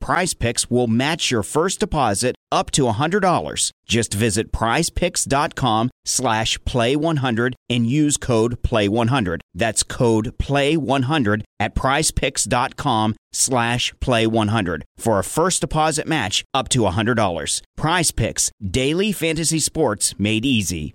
PrizePicks will match your first deposit up to $100. Just visit prizepicks.com/play100 and use code play100. That's code play100 at prizepicks.com/play100 for a first deposit match up to $100. PrizePicks, daily fantasy sports made easy.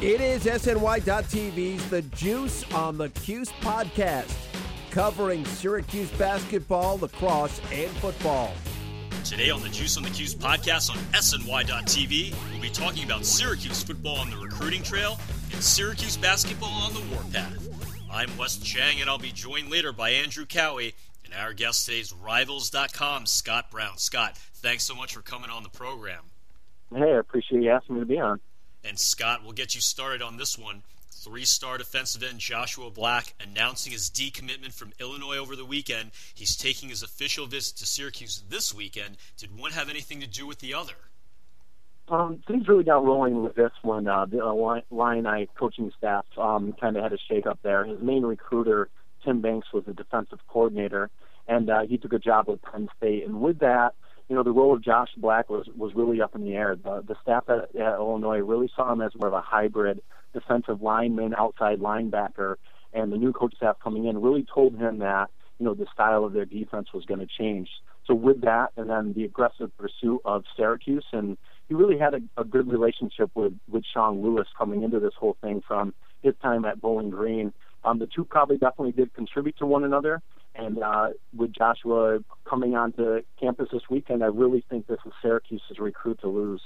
It is SNY.TV's The Juice on the Cuse podcast, covering Syracuse basketball, lacrosse, and football. Today on the Juice on the Cuse podcast on SNY.TV, we'll be talking about Syracuse football on the recruiting trail and Syracuse basketball on the warpath. I'm Wes Chang, and I'll be joined later by Andrew Kouwe. And our guest today is Rivals.com, Scott Brown. Scott, thanks so much for coming on the program. Hey, I appreciate you asking me to be on. And Scott, we'll get you started on this one. 3-star defensive end Joshua Black announcing his decommitment from Illinois over the weekend. He's taking his official visit to Syracuse this weekend. Did one have anything to do with the other? Things really got rolling with this one. The Illini coaching staff kind of had a shakeup there. His main recruiter, Tim Banks, was the defensive coordinator, and he took a job with Penn State. And with that, you know, the role of Josh Black was really up in the air. The staff at Illinois really saw him as more of a hybrid defensive lineman, outside linebacker, and the new coach staff coming in really told him that, you know, the style of their defense was going to change. So with that, and then the aggressive pursuit of Syracuse, and he really had a good relationship with Sean Lewis coming into this whole thing from his time at Bowling Green. The two probably definitely did contribute to one another, and with Joshua coming onto campus this weekend, I really think this is Syracuse's recruit to lose.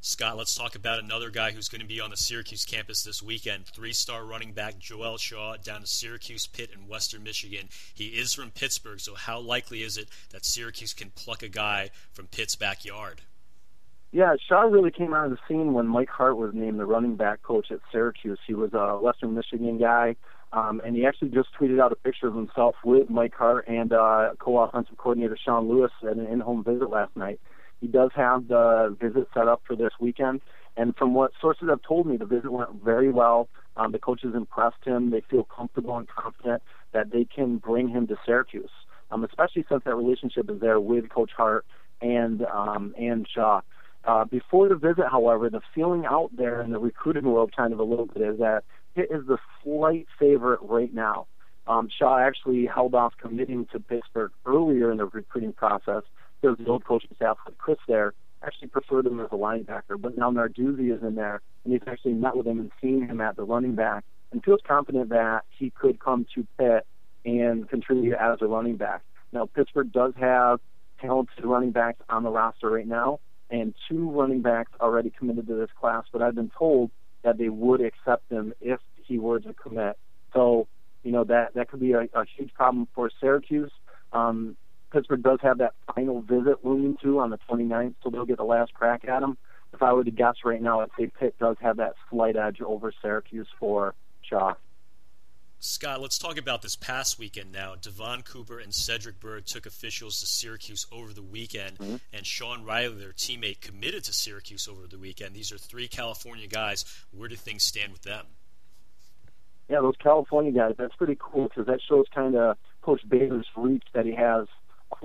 Scott, let's talk about another guy who's going to be on the Syracuse campus this weekend. 3-star running back Joel Shaw down to Syracuse, Pitt, and Western Michigan. He is from Pittsburgh, so how likely is it that Syracuse can pluck a guy from Pitt's backyard? Yeah, Shaw really came out of the scene when Mike Hart was named the running back coach at Syracuse. He was a Western Michigan guy, and he actually just tweeted out a picture of himself with Mike Hart and co-offensive coordinator Sean Lewis at an in-home visit last night. He does have the visit set up for this weekend, and from what sources have told me, the visit went very well. The coaches impressed him. They feel comfortable and confident that they can bring him to Syracuse, especially since that relationship is there with Coach Hart and Shaw. Before the visit, however, the feeling out there in the recruiting world kind of a little bit is that Pitt is the slight favorite right now. Shaw actually held off committing to Pittsburgh earlier in the recruiting process because the old coaching staff with Chris there actually preferred him as a linebacker. But now Narduzzi is in there, and he's actually met with him and seen him at the running back and feels confident that he could come to Pitt and contribute as a running back. Now, Pittsburgh does have talented running backs on the roster right now, and 2 running backs already committed to this class, but I've been told that they would accept him if he were to commit. So, you know, that could be a huge problem for Syracuse. Pittsburgh does have that final visit looming too on the 29th, so they'll get the last crack at him. If I were to guess right now, I'd say Pitt does have that slight edge over Syracuse for Shaw. Scott, let's talk about this past weekend now. Devon Cooper and Cedric Byrd took officials to Syracuse over the weekend, and Sean Riley, their teammate, committed to Syracuse over the weekend. These are 3 California guys. Where do things stand with them? Yeah, those California guys, that's pretty cool because that shows kind of Coach Baylor's reach that he has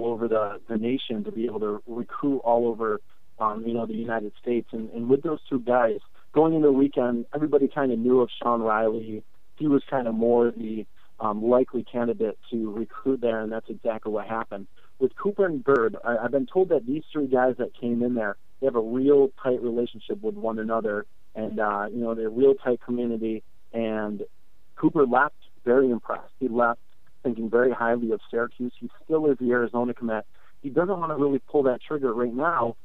all over the nation to be able to recruit all over, the United States. And with those two guys, going into the weekend, everybody kind of knew of Sean Riley. He was kind of more the likely candidate to recruit there, and that's exactly what happened. With Cooper and Byrd, I've been told that these three guys that came in there, they have a real tight relationship with one another, and, they're a real tight community. And Cooper left very impressed. He left thinking very highly of Syracuse. He still is the Arizona commit. He doesn't want to really pull that trigger right now.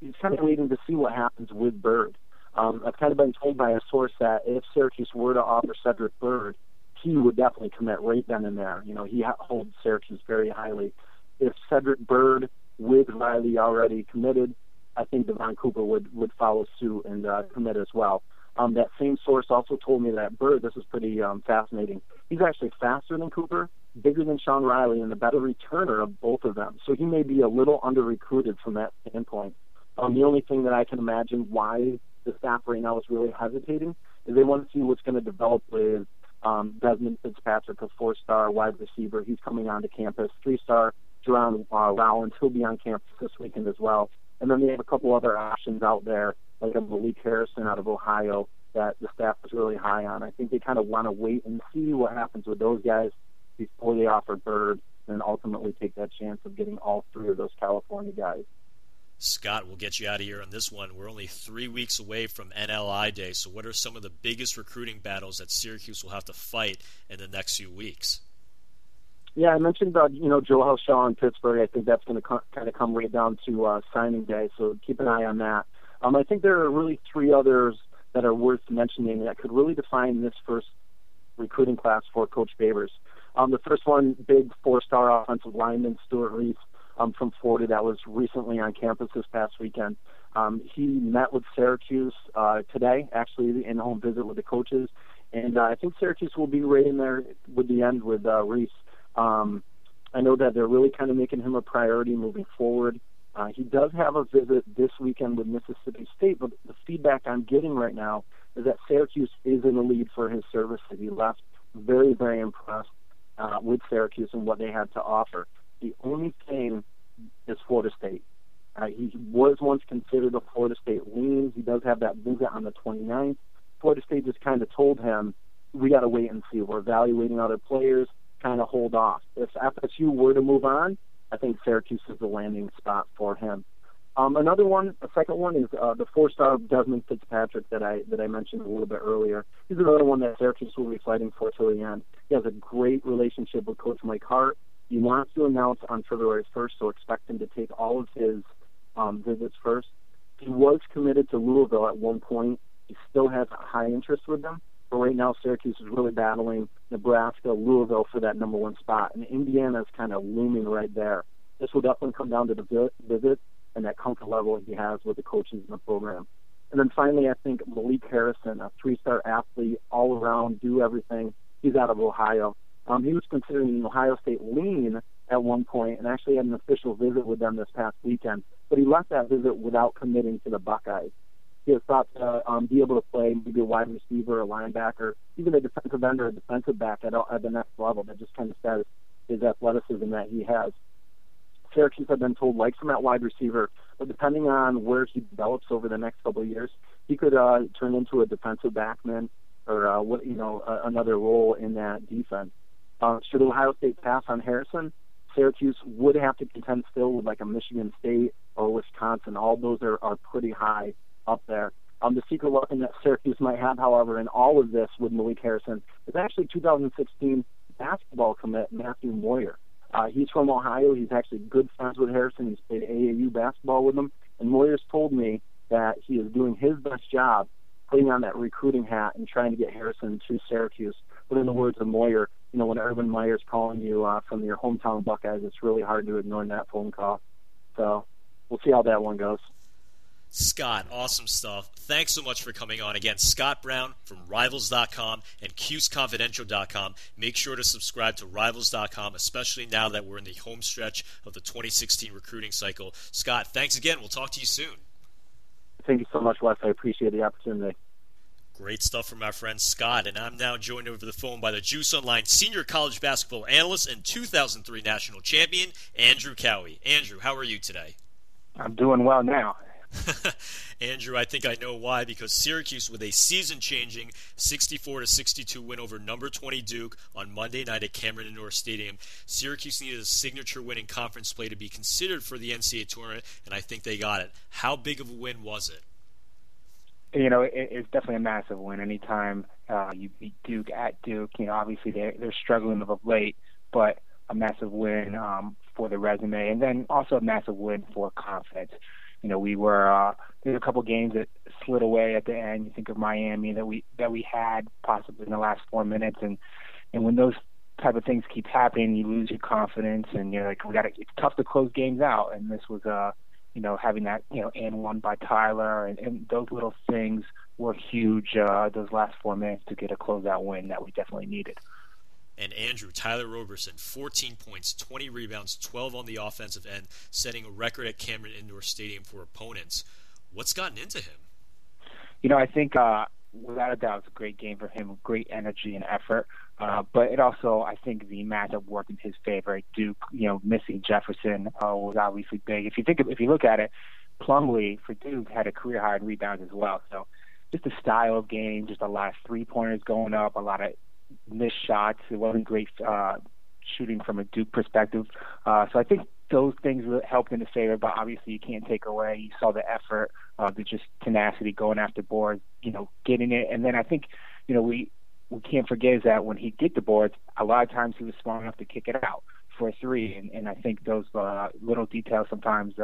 He's kind of waiting to see what happens with Byrd. I've kind of been told by a source that if Syracuse were to offer Cedric Byrd, he would definitely commit right then and there. He holds Syracuse very highly. If Cedric Byrd with Riley already committed, I think Devon Cooper would follow suit and commit as well. That same source also told me that Byrd, this is pretty fascinating, he's actually faster than Cooper, bigger than Sean Riley, and the better returner of both of them. So he may be a little under-recruited from that standpoint. The only thing that I can imagine why the staff right now is really hesitating is they want to see what's going to develop with Desmond Fitzpatrick, a 4-star wide receiver. He's coming onto campus. 3-star Jerron Rollins, he'll be on campus this weekend as well. And then they have a couple other options out there, like a Malik Harrison out of Ohio that the staff is really high on. I think they kind of want to wait and see what happens with those guys before they offer Byrd and ultimately take that chance of getting all three of those California guys. Scott, we'll get you out of here on this one. We're only 3 weeks away from NLI Day, so what are some of the biggest recruiting battles that Syracuse will have to fight in the next few weeks? Yeah, I mentioned about, Joel Shaw in Pittsburgh. I think that's going to kind of come right down to signing day, so keep an eye on that. I think there are really three others that are worth mentioning that could really define this first recruiting class for Coach Babers. The first one, big 4-star offensive lineman Stuart Reese from Florida that was recently on campus this past weekend. He met with Syracuse today, actually, in a home visit with the coaches, and I think Syracuse will be right in there with the end with Reese. I know that they're really kind of making him a priority moving forward. He does have a visit this weekend with Mississippi State, but the feedback I'm getting right now is that Syracuse is in the lead for his services. He left very, very impressed with Syracuse and what they had to offer. The only thing is Florida State. He was once considered a Florida State lean. He does have that visit on the 29th. Florida State just kind of told him, we got to wait and see. We're evaluating other players, kind of hold off. If FSU were to move on, I think Syracuse is the landing spot for him. Another one, a second one, is the 4-star Desmond Fitzpatrick that I mentioned a little bit earlier. He's another one that Syracuse will be fighting for till the end. He has a great relationship with Coach Mike Hart. He wants to announce on February 1st, so expect him to take all of his visits first. He was committed to Louisville at one point. He still has a high interest with them. But right now, Syracuse is really battling Nebraska, Louisville for that number one spot. And Indiana is kind of looming right there. This will definitely come down to the visit and that comfort level he has with the coaches in the program. And then finally, I think Malik Harrison, a 3-star athlete, all around, do everything. He's out of Ohio. He was considered an Ohio State lean at one point and actually had an official visit with them this past weekend. But he left that visit without committing to the Buckeyes. He was thought to be able to play maybe a wide receiver, a linebacker, even a defensive end or a defensive back at the next level. That just kind of says his athleticism that he has. Syracuse, I've been told, likes him at wide receiver, but depending on where he develops over the next couple of years, he could turn into a defensive backman or another role in that defense. Should Ohio State pass on Harrison, Syracuse would have to contend still with like a Michigan State or Wisconsin. All those are pretty high up there. The secret weapon that Syracuse might have, however, in all of this with Malik Harrison is actually 2016 basketball commit Matthew Moyer. He's from Ohio. He's actually good friends with Harrison. He's played AAU basketball with him. And Moyer's told me that he is doing his best job putting on that recruiting hat and trying to get Harrison to Syracuse. But in the words of Moyer, when Urban Meyer's calling you from your hometown Buckeyes, it's really hard to ignore that phone call. So we'll see how that one goes. Scott, awesome stuff. Thanks so much for coming on. Again, Scott Brown from Rivals.com and CuseConfidential.com. Make sure to subscribe to Rivals.com, especially now that we're in the home stretch of the 2016 recruiting cycle. Scott, thanks again. We'll talk to you soon. Thank you so much, Wes. I appreciate the opportunity. Great stuff from our friend Scott, and I'm now joined over the phone by the Juice Online senior college basketball analyst and 2003 national champion, Andrew Kouwe. Andrew, how are you today? I'm doing well now. Andrew, I think I know why, because Syracuse with a season-changing 64-62 win over number 20 Duke on Monday night at Cameron Indoor Stadium. Syracuse needed a signature win in conference play to be considered for the NCAA tournament, and I think they got it. How big of a win was it? You know, it's definitely a massive win. Anytime you beat Duke at Duke, you know, obviously they're struggling of late, but a massive win for the resume, and then also a massive win for confidence. You know, we were there's a couple games that slid away at the end. You think of Miami that we had possibly in the last 4 minutes, and when those type of things keep happening, you lose your confidence, and you're like, it's tough to close games out. And this was having that and one by Tyler, and those little things were huge. Those last 4 minutes to get a closeout win that we definitely needed. And Andrew, Tyler Roberson, 14 points, 20 rebounds, 12 on the offensive end, setting a record at Cameron Indoor Stadium for opponents. What's gotten into him? You know, I think without a doubt it's a great game for him, great energy and effort. But it also, I think, the matchup worked in his favor. Duke, missing Jefferson was obviously big. If you look at it, Plumlee for Duke had a career-high in rebounds as well. So just the style of game, just a lot of three-pointers going up, a lot of missed shots. It wasn't great shooting from a Duke perspective. So I think those things really helped in the favor, but obviously you can't take away. You saw the effort, the just tenacity going after boards, getting it. And then I think, we can't forget is that when he did the boards, a lot of times he was smart enough to kick it out for a three. And I think those little details sometimes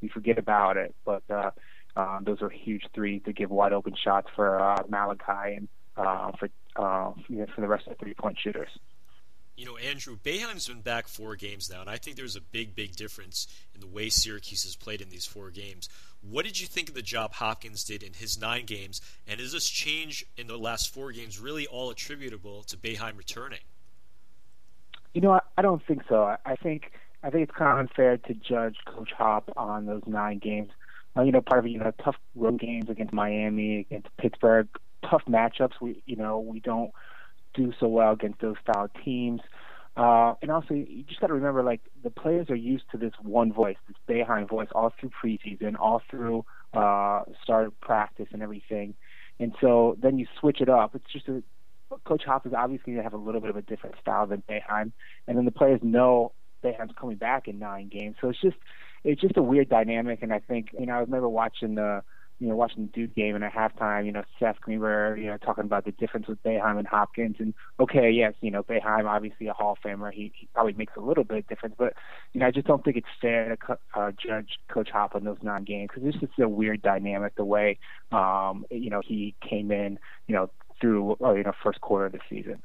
we forget about it, but those are huge threes to give wide open shots for Malachi and for the rest of the three-point shooters. Andrew, Boeheim's been back 4 games now, and I think there's a big, big difference in the way Syracuse has played in these 4 games. What did you think of the job Hopkins did in his 9 games, and is this change in the last 4 games really all attributable to Boeheim returning? I don't think so. I think it's kind of unfair to judge Coach Hop on those 9 games. Part of it, tough road games against Miami, against Pittsburgh, tough matchups. We don't do so well against those style teams, and also you just got to remember, the players are used to this one voice, this Boeheim voice, all through preseason, all through start of practice and everything. And so then you switch it up. It's just Coach Hop is obviously going to have a little bit of a different style than Boeheim, and then the players know Boeheim's coming back in 9 games. So it's just a weird dynamic. And I think I remember watching the Duke game, and at halftime, Seth Greenberg, talking about the difference with Boeheim and Hopkins. And okay, yes, Boeheim, obviously a Hall of Famer, he probably makes a little bit of difference, but I just don't think it's fair to judge Coach Hop on those 9 games, because it's just a weird dynamic the way he came in through first quarter of the season.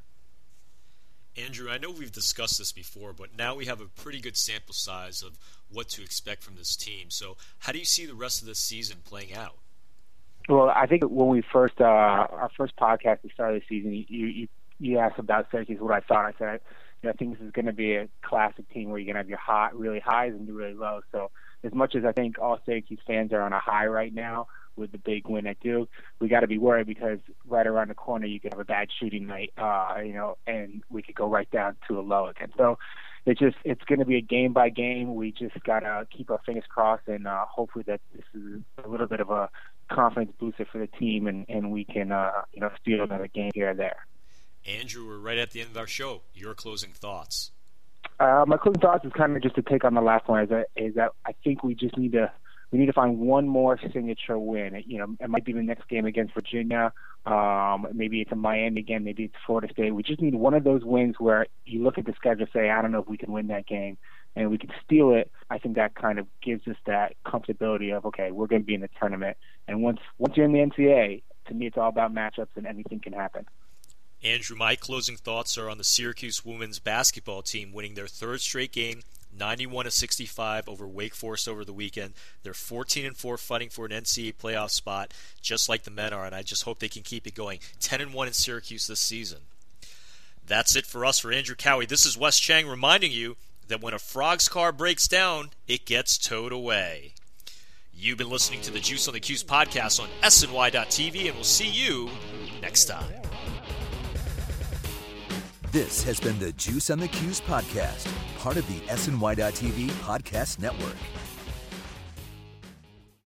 Andrew, I know we've discussed this before, but now we have a pretty good sample size of what to expect from this team. So how do you see the rest of the season playing out? Well, I think when we first our first podcast at the start of the season, you asked about Syracuse what I thought. I said, I think this is going to be a classic team where you're going to have your really highs and your really lows. So as much as I think all Syracuse fans are on a high right now with the big win at Duke, we got to be worried, because right around the corner you could have a bad shooting night, and we could go right down to a low again. So it's going to be a game by game. We just got to keep our fingers crossed, and hopefully that this is a little bit of a confidence booster for the team, and we can steal another game here or there. Andrew, we're right at the end of our show. Your closing thoughts? My closing thoughts is kind of just to take on the last one. Is that I think we just need to. We need to find one more signature win. It might be the next game against Virginia. Maybe it's a Miami game. Maybe it's Florida State. We just need one of those wins where you look at the schedule and say, I don't know if we can win that game, and we can steal it. I think that kind of gives us that comfortability of, okay, we're going to be in the tournament. And once you're in the NCAA, to me it's all about matchups, and anything can happen. Andrew, my closing thoughts are on the Syracuse women's basketball team winning their 3rd straight game, 91-65 over Wake Forest over the weekend. They're 14-4, fighting for an NCAA playoff spot, just like the men are, and I just hope they can keep it going. 10-1 in Syracuse this season. That's it for us. For Andrew Kouwe, this is Wes Chang reminding you that when a frog's car breaks down, it gets towed away. You've been listening to the Juice on the Cuse podcast on SNY.TV, and we'll see you next time. This has been the Juice on the Cuse podcast, part of the SNY.TV podcast network.